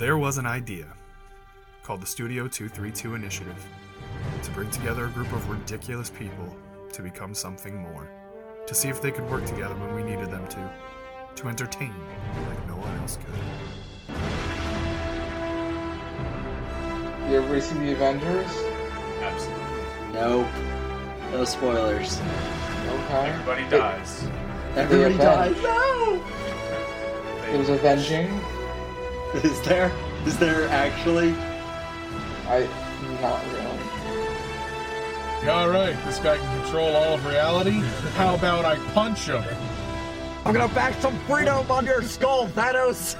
There was an idea called the Studio 232 Initiative to bring together a group of ridiculous people to become something more, to see if they could work together when we needed them to entertain like no one else could. You ever seen The Avengers? Absolutely. Nope. No spoilers. Okay. Everybody dies. Everybody dies. No! It was avenging. Is there? Is there actually? Not really. Alright, this guy can control all of reality. How about I punch him? I'm gonna bash some freedom on your skull, Thanos!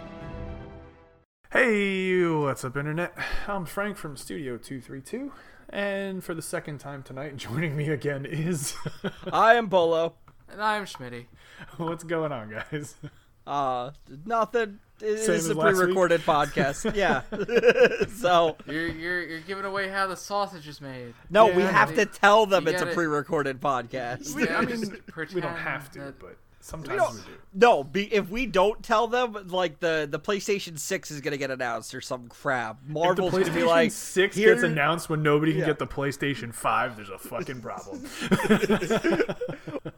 Hey, what's up, Internet? I'm Frank from Studio 232, and for the second time tonight, joining me again is... I am Bolo. And I am Schmitty. What's going on, guys? Nothing... It's a pre-recorded podcast. Yeah. So you're giving away how the sausage is made. No, yeah, we have to tell them it's a pre-recorded podcast. We don't have to, but sometimes we do. No, if we don't tell them, like the PlayStation 6 is going to get announced or some crap. Marvel's going to be like, if the PlayStation 6 gets announced when nobody can get the PlayStation 5, there's a fucking problem.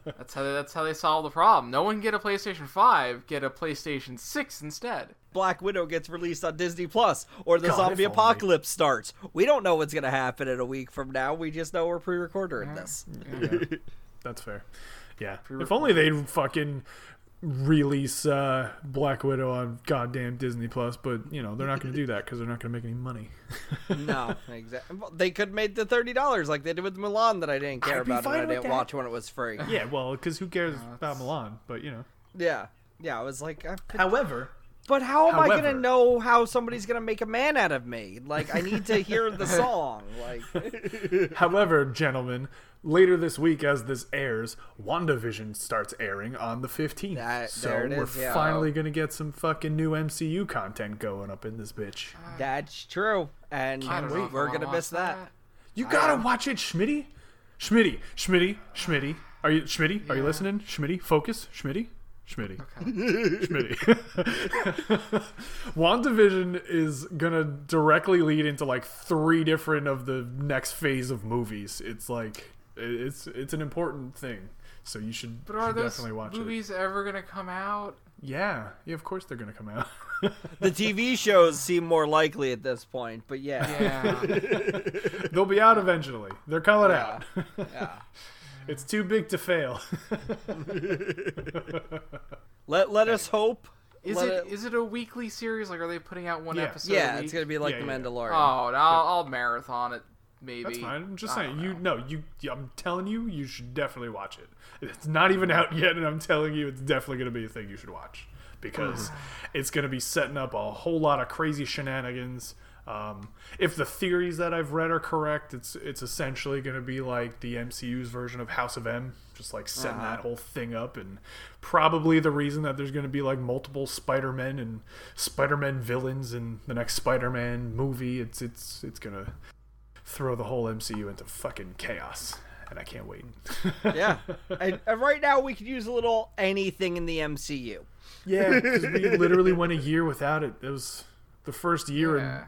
That's how they solve the problem. No one get a PlayStation 5, get a PlayStation 6 instead. Black Widow gets released on Disney Plus, or the zombie apocalypse starts. We don't know what's going to happen in a week from now. We just know we're pre-recording this. Yeah. That's fair. Yeah. If only they'd fucking release Black Widow on goddamn Disney Plus, but they're not going to do that because they're not going to make any money. No, exactly. They could have made the $30 like they did with Mulan that I didn't care about and I didn't watch when it was free. Yeah, well, because who cares about Mulan? But Yeah, yeah. I was like, how am I going to know how somebody's going to make a man out of me? Like, I need to hear the song. Like, however, gentlemen, later this week, as this airs, WandaVision starts airing on the 15th. We're finally going to get some fucking new MCU content going up in this bitch. That's true, and we're going to miss that. You gotta watch it, Schmitty. Schmitty. Are you Schmitty? Are you listening? Schmitty, focus, Schmitty. WandaVision is gonna directly lead into like three different of the next phase of movies. It's like it's an important thing, so you should. But are those movies ever gonna come out? Yeah, of course they're gonna come out. The TV shows seem more likely at this point, but yeah. They'll be out eventually. They're coming out. Yeah. It's too big to fail. let us hope. Is it a weekly series? Like, are they putting out one episode? Yeah, it's gonna be like The Mandalorian. Oh, I'll marathon it. Maybe that's fine. I'm just saying. I'm telling you, you should definitely watch it. It's not even out yet, and I'm telling you, it's definitely gonna be a thing you should watch because it's gonna be setting up a whole lot of crazy shenanigans. If the theories that I've read are correct, it's essentially going to be like the MCU's version of House of M, just like setting that whole thing up, and probably the reason that there's going to be like multiple Spider-Men and Spider-Man villains in the next Spider-Man movie. It's going to throw the whole MCU into fucking chaos, and I can't wait. Yeah, and right now we could use a little anything in the MCU. Yeah, because we literally went a year without it. It was... the first year in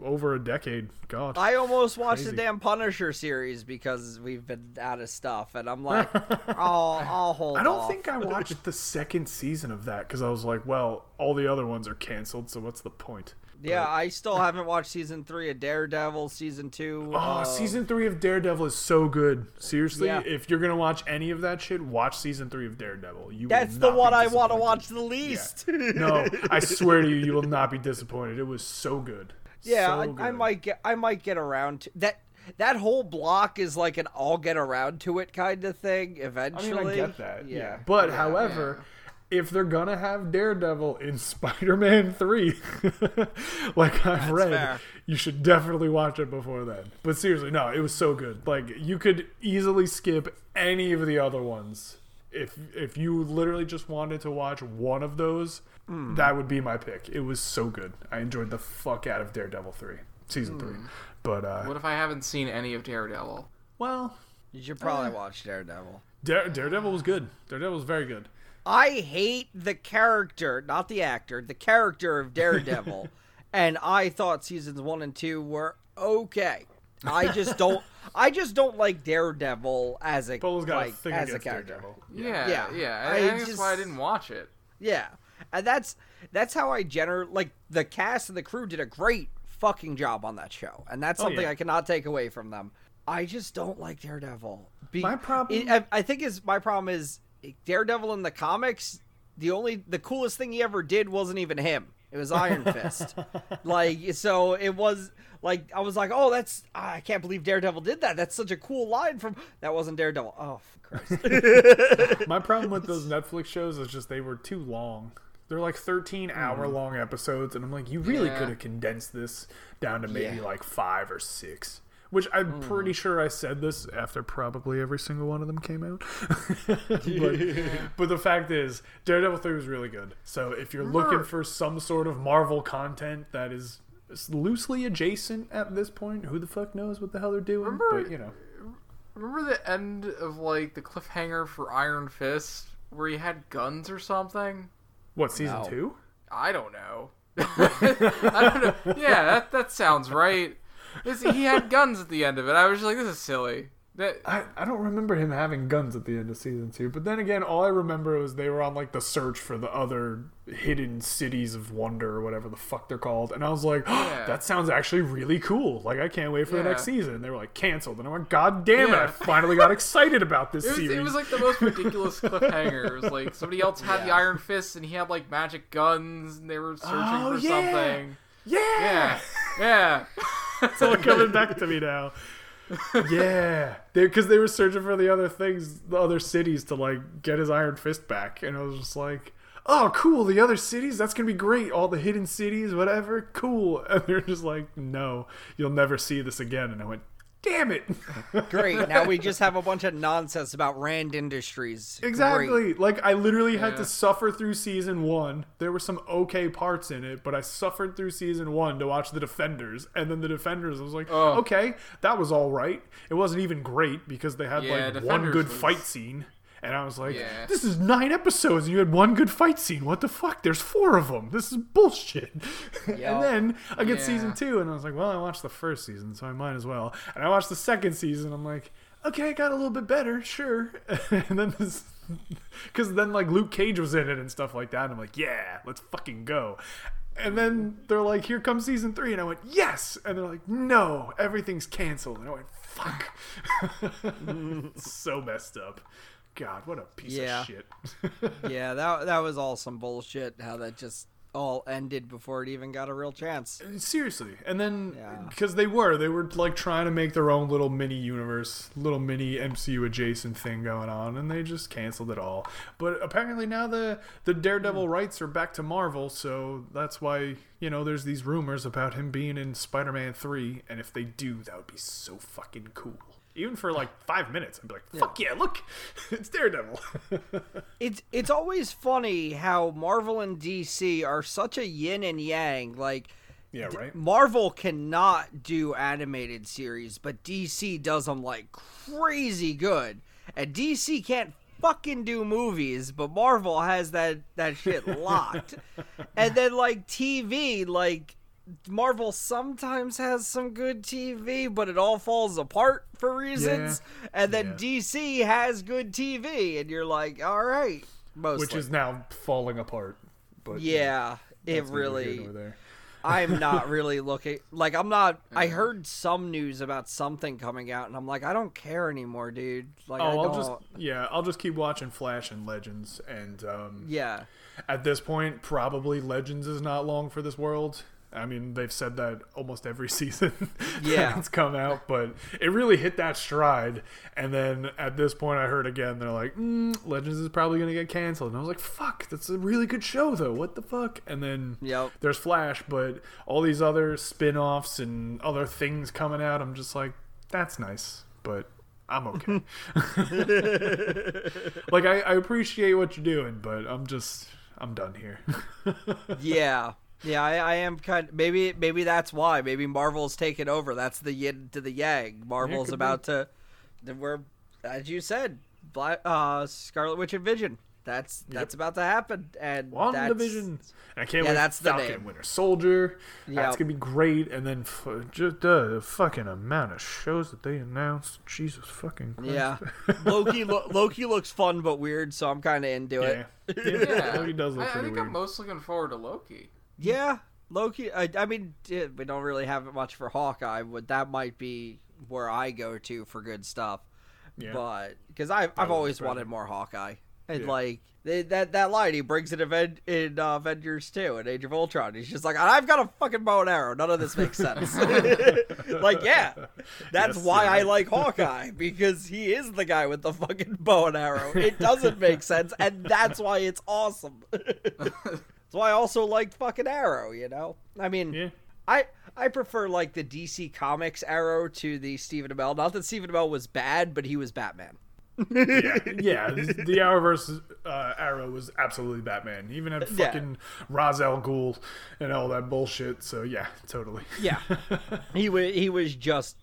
over a decade. God. I almost watched the damn Punisher series because we've been out of stuff. And I'm like, I'll hold on. I don't think I watched the second season of that because I was like, well, all the other ones are canceled, so what's the point? Yeah, I still haven't watched season 3 of Daredevil, season 2. Season 3 of Daredevil is so good. Seriously, if you're going to watch any of that shit, watch season 3 of Daredevil. That's the one I want to watch the least. Yeah. No, I swear to you, you will not be disappointed. It was so good. Yeah, so good. I might get around to that. That whole block is like an I'll get around to it kind of thing eventually. I mean, I get that. Yeah. But however... yeah. If they're going to have Daredevil in Spider-Man 3, like I've read, fair. You should definitely watch it before then. But seriously, no, it was so good. Like, you could easily skip any of the other ones. If you literally just wanted to watch one of those, that would be my pick. It was so good. I enjoyed the fuck out of Daredevil 3, season 3. But what if I haven't seen any of Daredevil? Well, you should probably watch Daredevil. Daredevil was good. Daredevil was very good. I hate the character, not the actor, the character of Daredevil. and I thought seasons 1 and 2 were okay. I just don't like Daredevil as a character. Daredevil. Yeah. That's why I didn't watch it. Yeah, and that's how I generally like the cast and the crew did a great fucking job on that show, and that's something I cannot take away from them. I just don't like Daredevil. My problem is Daredevil in the comics. The coolest thing he ever did wasn't even him. It was Iron Fist. I was like, oh, I can't believe Daredevil did that. That's such a cool line that wasn't Daredevil. Oh, for Christ. My problem with those Netflix shows is just they were too long. They're like 13-hour-long episodes, and I'm like, you really could have condensed this down to maybe like 5 or 6. Which I'm pretty sure I said this after probably every single one of them came out. But the fact is, Daredevil 3 was really good. So if you're looking for some sort of Marvel content that is loosely adjacent at this point, who the fuck knows what the hell they're doing? Remember the end of like the cliffhanger for Iron Fist where he had guns or something? What, season 2? I don't know. I don't know. Yeah, that sounds right. He had guns at the end of it. I was just like, this is silly. I don't remember him having guns at the end of season 2. But then again, all I remember was they were on like the search for the other hidden cities of wonder or whatever the fuck they're called. And I was like, that sounds actually really cool. Like, I can't wait for the next season. And they were like, canceled. And I went, God damn it. I finally got excited about this series. It was like the most ridiculous cliffhanger. It was like somebody else had the Iron Fist and he had like magic guns and they were searching for something. Yeah. It's all coming back to me now. Yeah, because they were searching for the other things, the other cities to like get his Iron Fist back, and I was just like, "Oh, cool! The other cities? That's gonna be great! All the hidden cities, whatever, cool!" And they're just like, "No, you'll never see this again." And I went, "Damn it!" Great. Now we just have a bunch of nonsense about Rand Industries. Exactly. Great. Like I literally had to suffer through season 1. There were some okay parts in it, but I suffered through season 1 to watch The Defenders, and then The Defenders, I was like, okay, that was all right. It wasn't even great because they had like one good fight scene, and I was like, this is 9 episodes and you had one good fight scene. What the fuck? There's 4 of them. This is bullshid. Yep. And then I get season 2 and I was like, well, I watched the first season, so I might as well. And I watched the second season. I'm like, okay, I got a little bit better. Sure. And then because then like Luke Cage was in it and stuff like that. And I'm like, yeah, let's fucking go. And then they're like, here comes season 3. And I went, yes. And they're like, no, everything's canceled. And I went, fuck. So messed up. God, what a piece of shit. Yeah, that was all some bullshit, how that just all ended before it even got a real chance. Seriously. And then, because they were like trying to make their own little mini universe, little mini MCU adjacent thing going on, and they just canceled it all. But apparently now the Daredevil rights are back to Marvel, so that's why, there's these rumors about him being in Spider-Man 3, and if they do, that would be so fucking cool. Even for like 5 minutes, I'd be like, fuck yeah, look, it's Daredevil. It's always funny how Marvel and DC are such a yin and yang. Like, right? Marvel cannot do animated series, but DC does them like crazy good. And DC can't fucking do movies, but Marvel has that shit locked. And then like TV, like... Marvel sometimes has some good TV, but it all falls apart for reasons. Yeah. And then DC has good TV, and you're like, all right, mostly. Which is now falling apart. But it really... I'm not really looking... Like, I'm not... I heard some news about something coming out, and I'm like, I don't care anymore, dude. Like, I'll just keep watching Flash and Legends, and... At this point, probably Legends is not long for this world. I mean, they've said that almost every season that's come out, but it really hit that stride. And then at this point, I heard again, they're like, Legends is probably going to get canceled. And I was like, fuck, that's a really good show, though. What the fuck? And then there's Flash, but all these other spin-offs and other things coming out, I'm just like, that's nice, but I'm okay. Like, I appreciate what you're doing, but I'm done here. Yeah, I am kind of, maybe that's why. Maybe Marvel's taken over. That's the yin to the yang. Marvel's about to, as you said, Scarlet Witch and Vision That's about to happen. And WandaVision. I can't wait. That's Falcon, the name. Winter Soldier. That's gonna be great. And then just the fucking amount of shows that they announced. Jesus fucking Christ. Yeah. Loki looks fun but weird, so I'm kind of into it. Yeah. Loki does look pretty weird. I think I'm most looking forward to Loki. Yeah, Loki. I mean, we don't really have much for Hawkeye, but that might be where I go to for good stuff. Yeah. But because I've always wanted more Hawkeye. And, that line, he brings it in Avengers 2 in Age of Ultron. He's just like, I've got a fucking bow and arrow. None of this makes sense. That's why I like Hawkeye, because he is the guy with the fucking bow and arrow. It doesn't make sense, and that's why it's awesome. That's why I also like fucking Arrow, you know? I mean, I prefer, the DC Comics Arrow to the Stephen Amell. Not that Stephen Amell was bad, but he was Batman. The Arrowverse Arrow was absolutely Batman. He even had fucking Ra's al Ghul and all that bullshit. So totally. He was just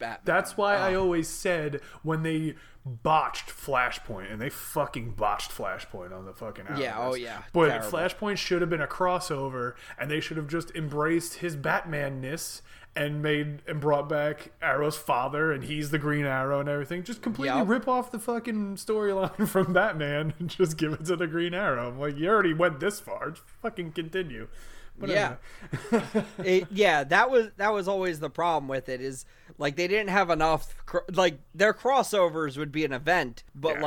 Batman. That's why I always said when they botched Flashpoint, and they fucking botched Flashpoint on the fucking Arrowverse. But terrible. Flashpoint should have been a crossover, and they should have just embraced his Batman-ness. And brought back Arrow's father, and he's the Green Arrow and everything. Just completely rip off the fucking storyline from Batman and just give it to the Green Arrow. I'm like, you already went this far. Just fucking continue. But anyway. That was always the problem with it is, they didn't have enough... their crossovers would be an event, but,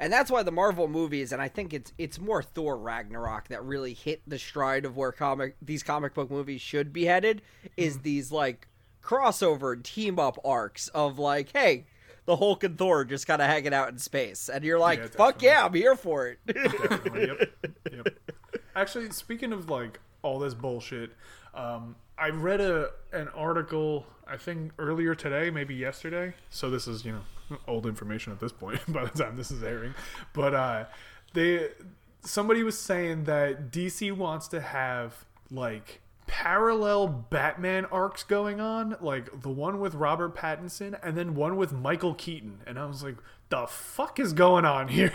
And that's why the Marvel movies, and I think it's more Thor Ragnarok that really hit the stride of where these comic book movies should be headed, is these, crossover team-up arcs of, hey, the Hulk and Thor just kind of hanging out in space. And you're like, fuck yeah, I'm here for it. Definitely, yep. Actually, speaking of, all this bullshit, I read an article, I think, earlier today, maybe yesterday. So this is, old information at this point by the time this is airing, but somebody was saying that DC wants to have parallel Batman arcs going on, the one with Robert Pattinson and then one with Michael Keaton, and I was like, the fuck is going on here?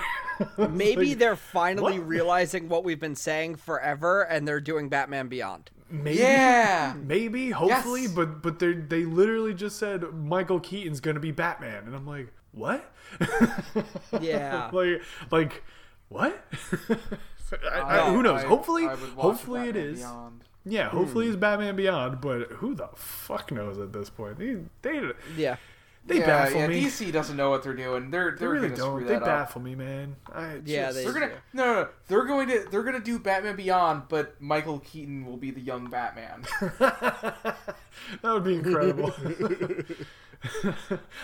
Maybe they're finally realizing what we've been saying forever, and they're doing Batman Beyond. Maybe, hopefully, but they literally just said Michael Keaton's gonna be Batman, and I'm like, what? What? Who knows? Hopefully it is. Beyond. Yeah, hopefully it's Batman Beyond, but who the fuck knows at this point? They baffle me. DC doesn't know what they're doing. They really don't. They baffle me, man. They're gonna do Batman Beyond, but Michael Keaton will be the young Batman. That would be incredible.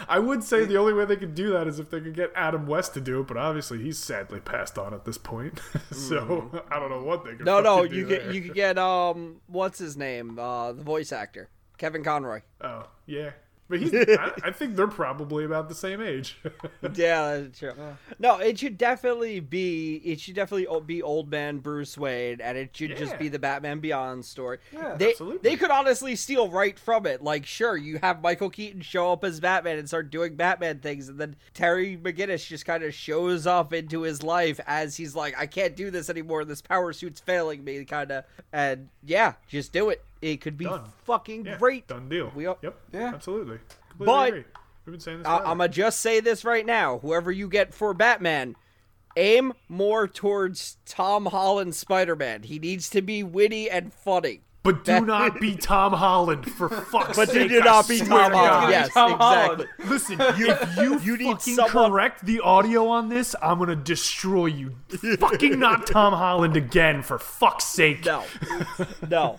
I would say the only way they could do that is if they could get Adam West to do it, but obviously he's sadly passed on at this point. So I don't know what they could. You could get what's his name, the voice actor, Kevin Conroy. Oh yeah. But I think they're probably about the same age. That's true. No, it should definitely be old man Bruce Wayne, and it should just be the Batman Beyond story. Yeah, absolutely. They could honestly steal right from it. Sure, you have Michael Keaton show up as Batman and start doing Batman things, and then Terry McGinnis just kind of shows up into his life as he's like, I can't do this anymore. This power suit's failing me, kind of. And just do it. It could be fucking great. Done deal. Absolutely. Completely agree. We've been saying this. I'm going to just say this right now. Whoever you get for Batman, aim more towards Tom Holland Spider-Man. He needs to be witty and funny. But do not be Tom Holland, for fuck's sake. But you do not be Tom Holland. Yes, exactly. Listen, if you fucking correct the audio on this, I'm going to destroy you. Fucking not Tom Holland again, for fuck's sake. No.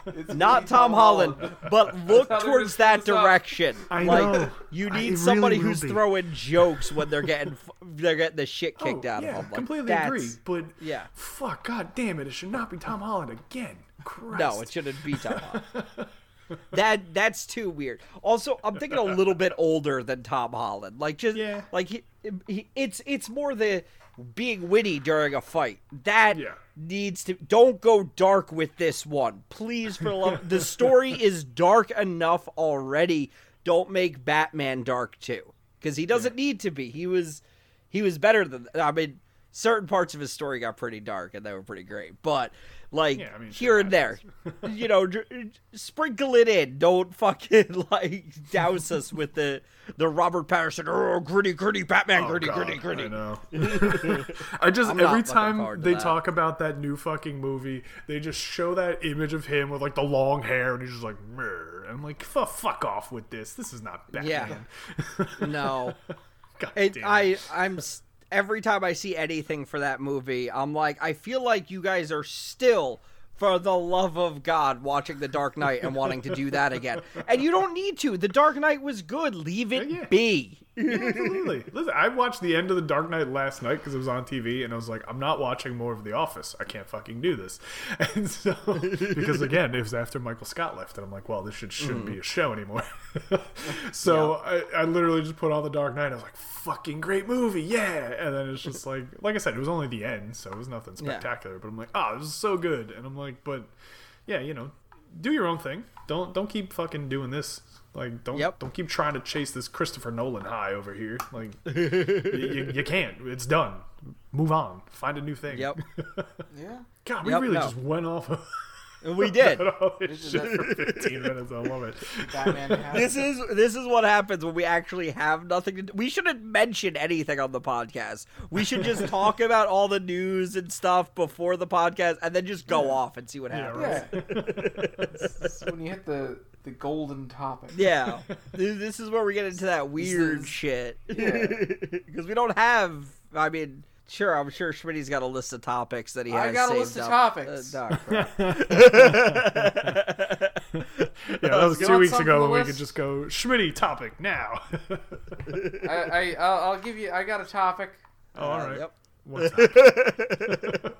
It's not Tom Holland, but look towards that direction. I know. You need somebody who's throwing jokes when they're getting the shit kicked out of them. I completely agree, but fuck, god damn it should not be Tom Holland again. Christ. No, it shouldn't be Tom Holland. That's too weird. Also, I'm thinking a little bit older than Tom Holland. It's more the being witty during a fight. That needs to... Don't go dark with this one. Please, for love... The story is dark enough already. Don't make Batman dark, too. Because he doesn't need to be. He was better than... I mean... certain parts of his story got pretty dark and they were pretty great, but like here and there, you know, sprinkle it in. Don't fucking like douse us with the Robert Pattinson gritty Batman gritty. I know. I just every time they talk about that new fucking movie, they just show that image of him with like the long hair and he's just like, Murr. I'm like, fuck off with this. This is not Batman. Yeah. No. God damn it. I'm. Every time I see anything for that movie, I'm like, I feel like you guys are still, for the love of God, watching The Dark Knight and wanting to do that again. And you don't need to. The Dark Knight was good. Leave it be. Yeah, absolutely. Listen, I watched the end of The Dark Knight last night because it was on TV, and I was like, I'm not watching more of The Office. I can't fucking do this. And so, because again, it was after Michael Scott left, and I'm like, well, this shit shouldn't be a show anymore. So I literally just put on The Dark Knight. I was like, fucking great movie, yeah. And then it's just like I said, it was only the end, so it was nothing spectacular. But I'm like, oh, this is so good. And I'm like, but yeah, you know, do your own thing. Don't keep fucking doing this. Like, don't keep trying to chase this Christopher Nolan high over here. Like, you can't. It's done. Move on. Find a new thing. Yep. Yeah. God, we really just went off. We did. This is for 15 minutes. I love it. This is what happens when we actually have nothing to do. We shouldn't mention anything on the podcast. We should just talk about all the news and stuff before the podcast, and then just go off and see what happens. Yeah. It's when you hit the golden topic. Yeah. This is where we get into that weird shit. Yeah. Because we don't have, I mean, sure, I'm sure Schmitty's got a list of topics that he has saved up. I got a list of topics. Yeah, that was 2 weeks ago when we could just go, Schmitty, topic, now. I'll give you, I got a topic. Oh, all right. Yep. What's that?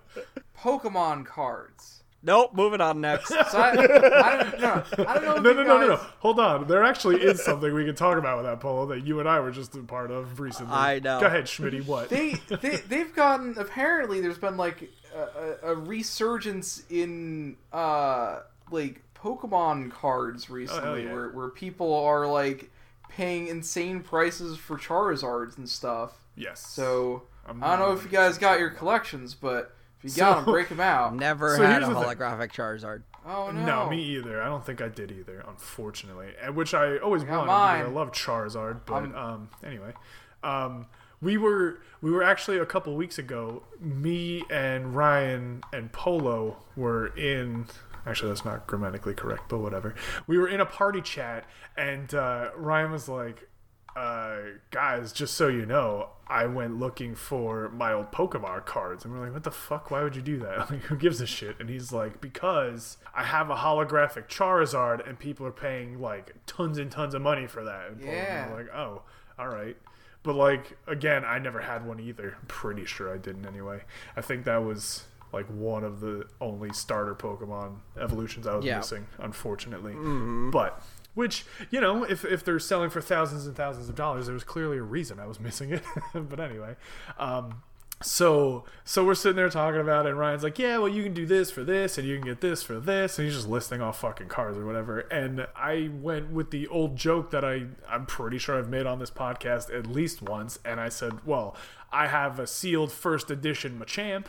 Pokemon cards. Nope, moving on next. So I don't know. No. Hold on. There actually is something we can talk about with that poll that you and I were just a part of recently. I know. Go ahead, Schmitty. What? They've gotten, apparently there's been like a resurgence in like Pokemon cards recently where people are like paying insane prices for Charizards and stuff. Yes. So I don't know if you guys got your collections, but if you got them, break them out. Never had a holographic Charizard. Oh, no. No, me either. I don't think I did either, unfortunately. Which I always wanted. I love Charizard. But anyway, we were actually a couple weeks ago, me and Ryan and Polo were in... Actually, that's not grammatically correct, but whatever. We were in a party chat, and Ryan was like, guys, just so you know, I went looking for my old Pokemon cards. And we're like, what the fuck? Why would you do that? Like, who gives a shit? And he's like, because I have a holographic Charizard and people are paying like tons and tons of money for that. And we're like, oh, all right. But like, again, I never had one either. I'm pretty sure I didn't anyway. I think that was like one of the only starter Pokemon evolutions I was missing, unfortunately. Mm-hmm. But... which, you know, if they're selling for thousands and thousands of dollars, there was clearly a reason I was missing it. But anyway, so we're sitting there talking about it, and Ryan's like, yeah, well, you can do this for this, and you can get this for this, and he's just listing off fucking cards or whatever. And I went with the old joke that I'm pretty sure I've made on this podcast at least once, and I said, well, I have a sealed first edition Machamp.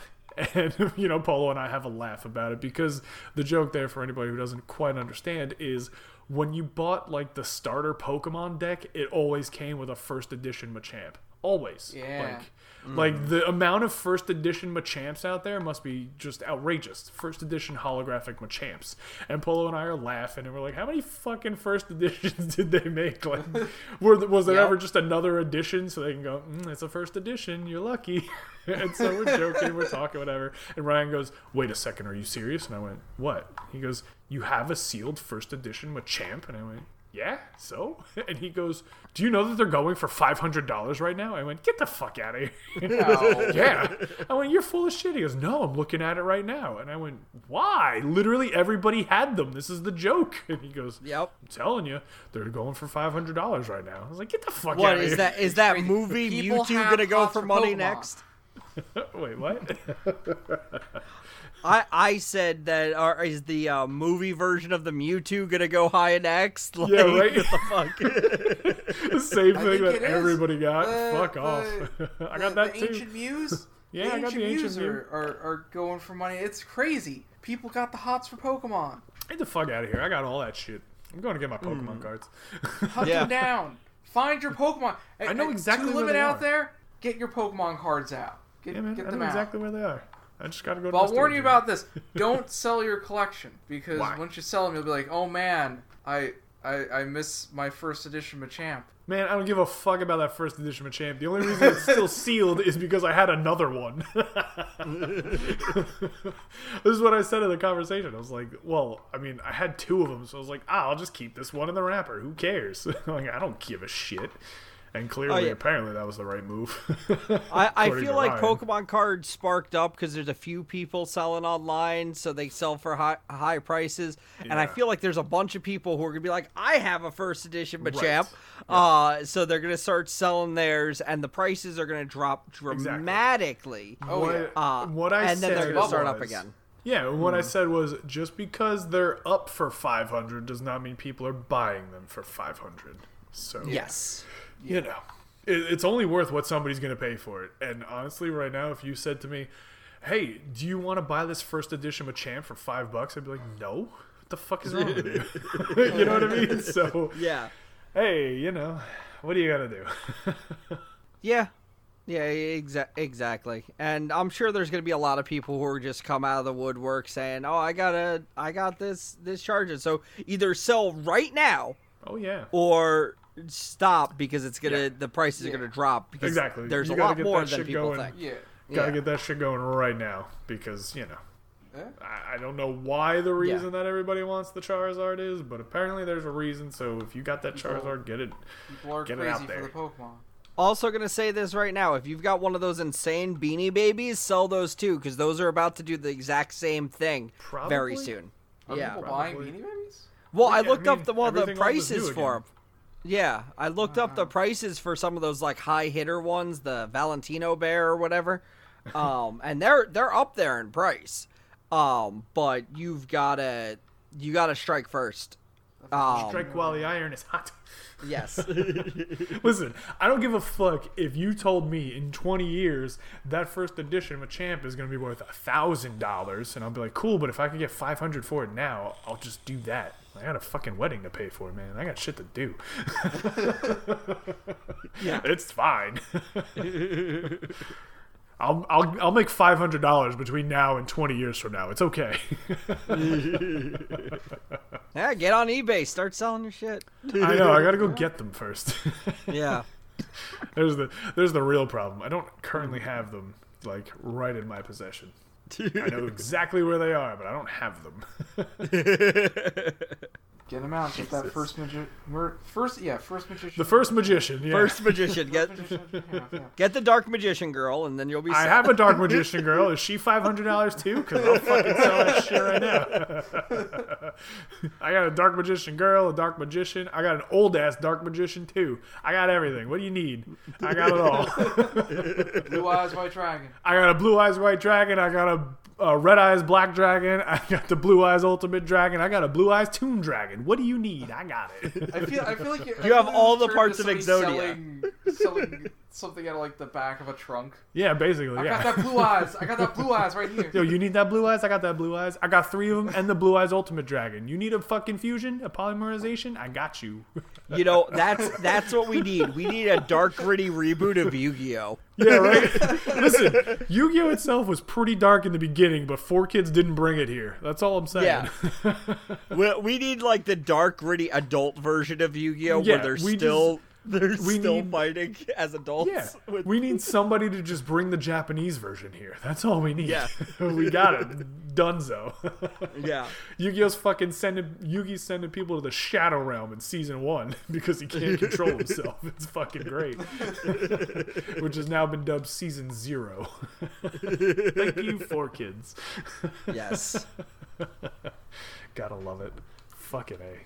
And, you know, Polo and I have a laugh about it because the joke there, for anybody who doesn't quite understand, is when you bought, like, the starter Pokemon deck, it always came with a first edition Machamp. Always. Yeah. Like, the amount of first edition Machamps out there must be just outrageous. First edition holographic Machamps. And Polo and I are laughing, and we're like, how many fucking first editions did they make? Like, was there ever just another edition so they can go, it's a first edition, you're lucky. And so we're joking, we're talking, whatever. And Ryan goes, wait a second, are you serious? And I went, what? He goes, you have a sealed first edition Machamp? And I went, yeah, so? And he goes, do you know that they're going for $500 right now? I went, get the fuck out of here. No. Yeah. I went, you're full of shit. He goes, no, I'm looking at it right now. And I went, why? Literally everybody had them. This is the joke. And he goes, yep, I'm telling you, they're going for $500 right now. I was like, get the fuck out of here. What is that? Is that movie Mewtwo going to go for money next? Wait, what? I said that is the movie version of the Mewtwo gonna go high next? Like, yeah, right. What the fuck? The same thing that everybody got. Fuck off. I got that too. Ancient Mews. Yeah, I got the ancient views are going for money. It's crazy. People got the hots for Pokemon. Get the fuck out of here. I got all that shit. I'm going to get my Pokemon cards. Hunt them down. Find your Pokemon. I know exactly where they are. Out there, get your Pokemon cards out. Where they are. I just got to go to the store. I'll warn you about this. Don't sell your collection, because once you sell them, you'll be like, oh man, I miss my first edition Machamp. Man, I don't give a fuck about that first edition Machamp. The only reason it's still sealed is because I had another one. This is what I said in the conversation. I was like, well, I mean, I had two of them, so I was like, I'll just keep this one in the wrapper. Who cares? Like, I don't give a shit. And clearly, apparently, that was the right move. I feel like Pokemon cards sparked up because there's a few people selling online, so they sell for high prices. Yeah. And I feel like there's a bunch of people who are going to be like, I have a first edition Machamp. Right. So they're going to start selling theirs, and the prices are going to drop dramatically. Exactly. Then they're going to start up again. Yeah, what I said was, just because they're up for $500 does not mean people are buying them for $500. So yes. You know, it's only worth what somebody's going to pay for it. And honestly, right now, if you said to me, hey, do you want to buy this first edition Machamp for $5? I'd be like, no. What the fuck is wrong with you? You know what I mean? So, yeah. Hey, you know, what are you going to do? Yeah. Yeah, exactly. And I'm sure there's going to be a lot of people who are just come out of the woodwork saying, oh, I got this charger. So either sell right now. Oh, yeah. Or stop, because it's gonna the prices are gonna drop, because there's a lot more than people think. Gotta get that shit going right now, because you know I don't know why the reason that everybody wants the Charizard is, but apparently there's a reason. So if you got that Charizard, get it out there. For the Pokemon. Also gonna say this right now: if you've got one of those insane Beanie Babies, sell those too, because those are about to do the exact same thing very soon. Are people buying Beanie Babies? Well, I looked up the prices for them. Yeah, I looked up the prices for some of those like high hitter ones, the Valentino Bear or whatever, and they're up there in price. But you gotta strike first. Strike while the iron is hot. Yes. Listen, I don't give a fuck if you told me in 20 years that first edition of Machamp is going to be worth $1,000, and I'll be like, cool, but if I could get $500 for it now, I'll just do that. I got a fucking wedding to pay for, man. I got shit to do. Yeah, it's fine. I'll make $500 between now and 20 years from now. It's okay. Yeah, get on eBay. Start selling your shit. I know. I gotta go get them first. Yeah. There's the real problem. I don't currently have them like right in my possession. I know exactly where they are, but I don't have them. Get them out. Get that first magician. The first magician. Yeah. First magician. Get the Dark Magician Girl, and then you'll be. I have a Dark Magician Girl. Is she $500 too? Because I'll fucking sell that shit right now. I got a Dark Magician Girl, a Dark Magician. I got an old ass Dark Magician too. I got everything. What do you need? I got it all. Blue Eyes White Dragon. I got a Blue Eyes White Dragon. I got a Red Eyes Black Dragon. I got the Blue Eyes Ultimate Dragon. I got a Blue Eyes Toon Dragon. What do you need? I got it. I feel like you have all the parts of Exodia. Selling something out of like the back of a trunk. Yeah, basically. I got that Blue Eyes. I got that Blue Eyes right here. Yo, you need that Blue Eyes? I got that Blue Eyes. I got three of them and the Blue Eyes Ultimate Dragon. You need a fucking fusion, a polymerization? I got you. You know, that's what we need. We need a dark, gritty reboot of Yu-Gi-Oh. Yeah, right? Listen, Yu-Gi-Oh itself was pretty dark in the beginning, but Four Kids didn't bring it here. That's all I'm saying. Yeah. We need, like, the dark, gritty adult version of Yu-Gi-Oh where they're still fighting as adults. Yeah, we need somebody to just bring the Japanese version here. That's all we need. Yeah. We got it. Dunzo. Yeah. Yu-Gi-Oh's fucking sending people to the Shadow Realm in season 1 because he can't control himself. It's fucking great. Which has now been dubbed season 0. Thank you, Four Kids. Yes. Gotta love it. Fucking A.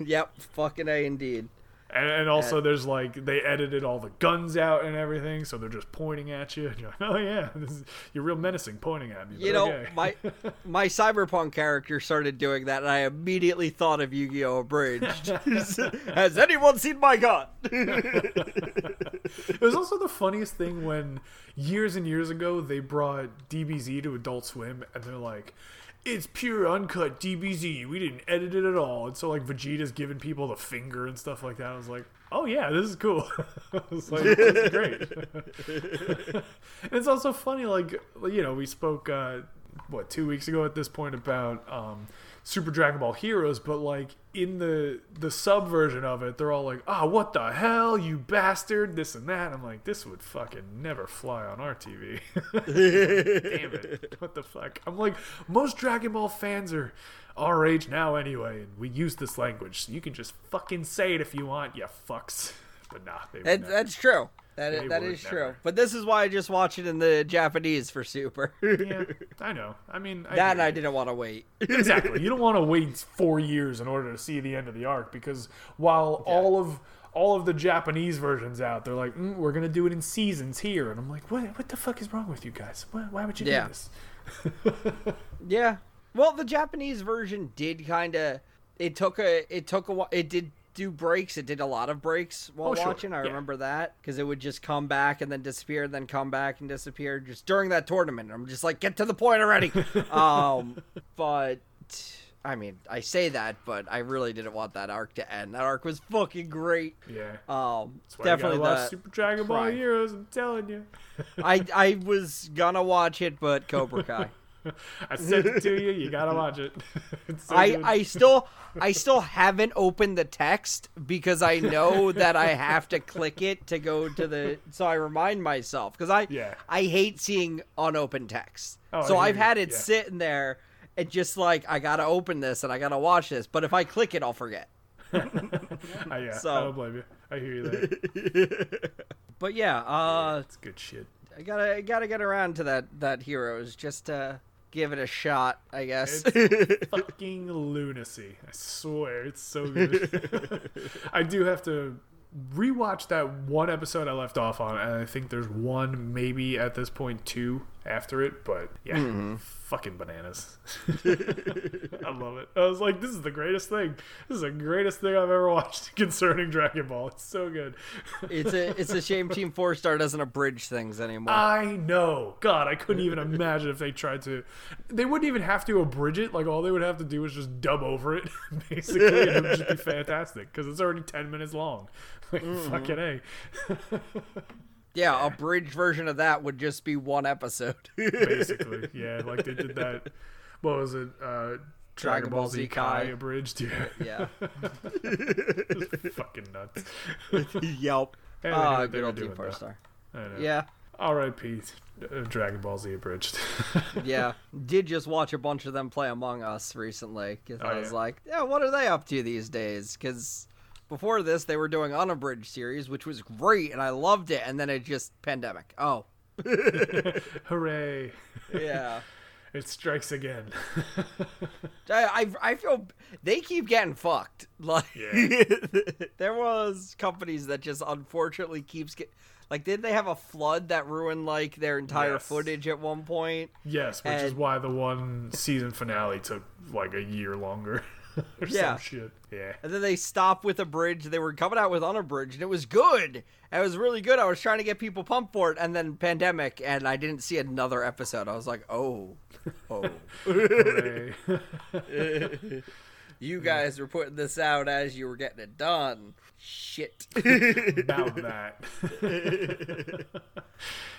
Yep. Fucking A indeed. And also, there's like they edited all the guns out and everything, so they're just pointing at you. And you're like, oh yeah, you're real menacing, pointing at me. You know, okay. my cyberpunk character started doing that, and I immediately thought of Yu-Gi-Oh! Abridged. Has anyone seen my gun? It was also the funniest thing when years and years ago they brought DBZ to Adult Swim and they're like, it's pure uncut DBZ, we didn't edit it at all. And so like Vegeta's giving people the finger and stuff like that. I was like, oh yeah, this is cool. I was like, this is great. And it's also funny, like, you know, we spoke 2 weeks ago at this point about Super Dragon Ball Heroes, but like in the sub version of it, they're all like, ah, oh, what the hell, you bastard, this and that. I'm like, this would fucking never fly on our TV. Damn it. What the fuck? I'm like, most Dragon Ball fans are our age now anyway, and we use this language, so you can just fucking say it if you want, you fucks. But nah, they would never. That's true. That is true. But this is why I just watch it in the Japanese for Super. Yeah, I know. I mean... I didn't want to wait. Exactly. You don't want to wait 4 years in order to see the end of the arc, because while all of the Japanese versions out, they're like, we're going to do it in seasons here. And I'm like, what the fuck is wrong with you guys? Why would you do this? Yeah. Well, the Japanese version did kind of... It did a lot of breaks while watching. I remember that, because it would just come back and then disappear and then come back and disappear just during that tournament. I'm just like, get to the point already. But I mean, I say that, but I really didn't want that arc to end. That arc was fucking great. Yeah. That's why definitely you gotta watch Super Dragon Ball Heroes, I'm telling you. I was gonna watch it, but Cobra Kai. I sent it to you. You gotta watch it. So I still haven't opened the text because I know that I have to click it to go to the. So I remind myself, because I hate seeing unopened text. Oh, so I've had it sitting there and just like, I gotta open this and I gotta watch this. But if I click it, I'll forget. I don't blame you. I hear you there. But it's good shit. I gotta get around to that Heroes just to give it a shot, I guess. It's fucking lunacy. I swear, it's so good. I do have to rewatch that one episode I left off on, and I think there's one, maybe at this point two after it, but fucking bananas. I love it. I was like, this is the greatest thing. This is the greatest thing I've ever watched concerning Dragon Ball. It's so good. It's a shame Team 4-Star doesn't abridge things anymore. I know. God, I couldn't even imagine if they tried to. They wouldn't even have to abridge it. Like, all they would have to do is just dub over it, basically, and it would just be fantastic, because it's already 10 minutes long. Like, fucking A. Yeah, a bridge version of that would just be one episode. Basically, yeah, like they did that. What was it? Dragon Ball Z Kai abridged. Yeah. Fucking nuts. Yelp. Good old Team 4-Star. Yeah. R.I.P. Dragon Ball Z abridged. Yeah, did just watch a bunch of them play Among Us recently, because I was like, yeah, what are they up to these days? Because before this, they were doing unabridged series, which was great, and I loved it. And then it just pandemic. Oh, hooray! Yeah, it strikes again. I feel they keep getting fucked. Like there was companies that just unfortunately keeps get. Like, did they have a flood that ruined, like, their entire footage at one point? Yes, which is why the one season finale took, like, a year longer. Or some shit. Yeah. And then they stopped with abridged. They were coming out with unabridged, and it was good. It was really good. I was trying to get people pumped for it, and then pandemic, and I didn't see another episode. I was like, oh. You guys were putting this out as you were getting it done. Shit. About that.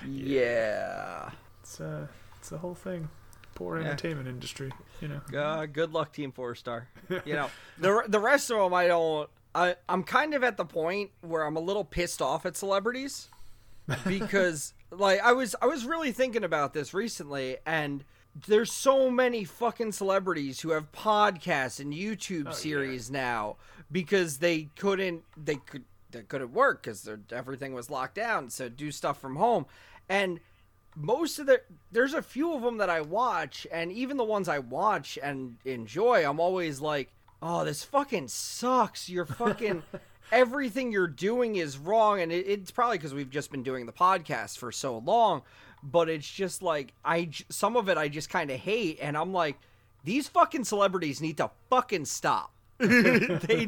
Yeah. It's the whole thing. Poor entertainment industry, you know. Good luck, Team 4-Star. You know, the rest of them, I don't. I'm kind of at the point where I'm a little pissed off at celebrities, because like I was really thinking about this recently, and there's so many fucking celebrities who have podcasts and YouTube series now because they couldn't work because everything was locked down, so do stuff from home. And most of there's a few of them that I watch, and even the ones I watch and enjoy, I'm always like, oh, this fucking sucks. You're fucking everything you're doing is wrong. And it's probably because we've just been doing the podcast for so long, but it's just like, some of it I just kind of hate. And I'm like, these fucking celebrities need to fucking stop. They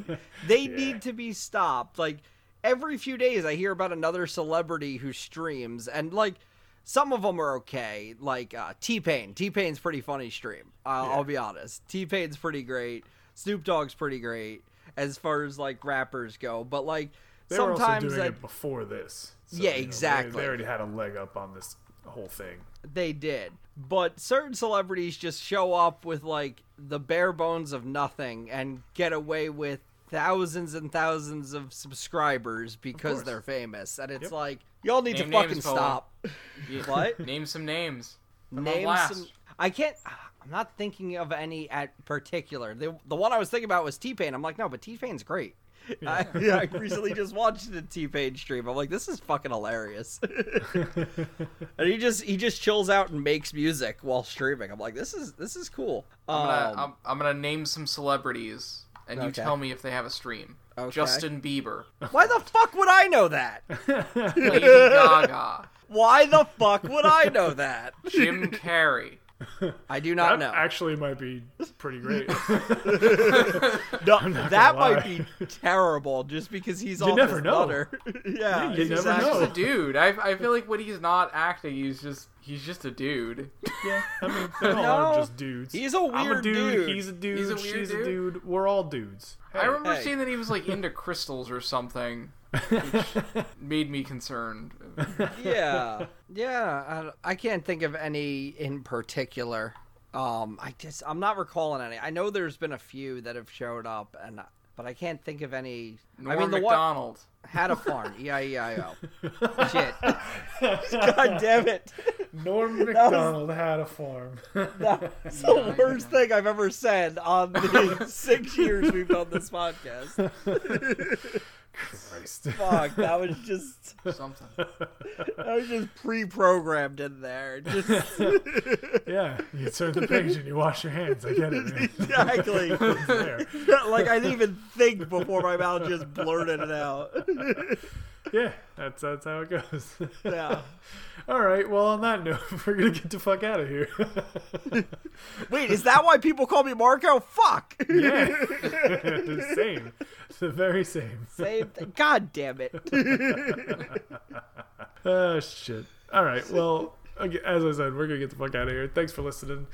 need to be stopped. Like, every few days I hear about another celebrity who streams, and like some of them are okay. Like T-Pain. T-Pain's pretty funny stream. Yeah. I'll be honest. T-Pain's pretty great. Snoop Dogg's pretty great as far as like rappers go. But like they sometimes were also doing it before this. So, yeah, exactly. They already had a leg up on this whole thing. They did. But certain celebrities just show up with like the bare bones of nothing and get away with thousands and thousands of subscribers because they're famous. And it's like, y'all need to fucking stop. What? Name some names. I'm not thinking of any at particular. The one I was thinking about was T-Pain. I'm like, no, but T-Pain's great. Yeah. I recently just watched the T-Pain stream. I'm like, this is fucking hilarious. And he just chills out and makes music while streaming. I'm like, this is cool. I'm gonna name some celebrities, and you tell me if they have a stream. Okay. Justin Bieber. Why the fuck would I know that? Lady Gaga. Why the fuck would I know that? Jim Carrey. I do not know. That actually might be pretty great. Might be terrible just because he's all this butter. Yeah, you never know. He's just a dude. I feel like when he's not acting, he's just a dude. Yeah, I mean, they're all just dudes. He's a weird dude. He's a dude. She's a dude. We're all dudes. Hey. I remember seeing that he was like into crystals or something. Which made me concerned. Yeah. I can't think of any in particular. I'm not recalling any. I know there's been a few that have showed up, but I can't think of any. The McDonald had a farm. E-I-E-I-O. Shit. God damn it. Norm MacDonald had a farm. That's the worst thing I've ever said on the 6 years we've done this podcast. Christ. Fuck, that was just something. That was just pre-programmed in there. Yeah, you turn the page and you wash your hands. I get it, man. Exactly. Like, I didn't even think before my mouth just blurted it out. Yeah, that's how it goes. Yeah. All right, well, on that note, we're going to get the fuck out of here. Wait, is that why people call me Marco? Fuck! Yeah. The same. The very same. Same thing. God damn it. Oh, shit. All right, well, as I said, we're going to get the fuck out of here. Thanks for listening.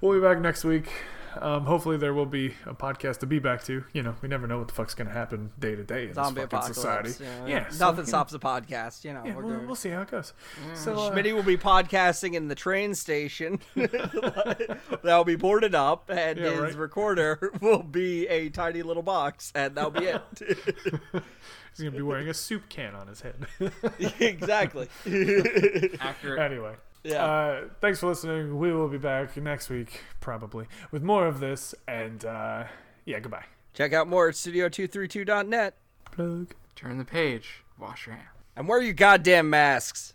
We'll be back next week. Hopefully there will be a podcast to be back to. You know, we never know what the fuck's going to happen day to day in zombie this fucking society. Yeah, so, nothing stops a podcast. You know, yeah, we'll see how it goes. Yeah. So Schmitty will be podcasting in the train station. That'll be boarded up, and his recorder will be a tiny little box, and that'll be it. He's going to be wearing a soup can on his head. Exactly. Accurate. Anyway. Yeah. Thanks for listening. We will be back next week, probably, with more of this. And, goodbye. Check out more at studio232.net. Plug. Turn the page. Wash your hands. And wear your goddamn masks.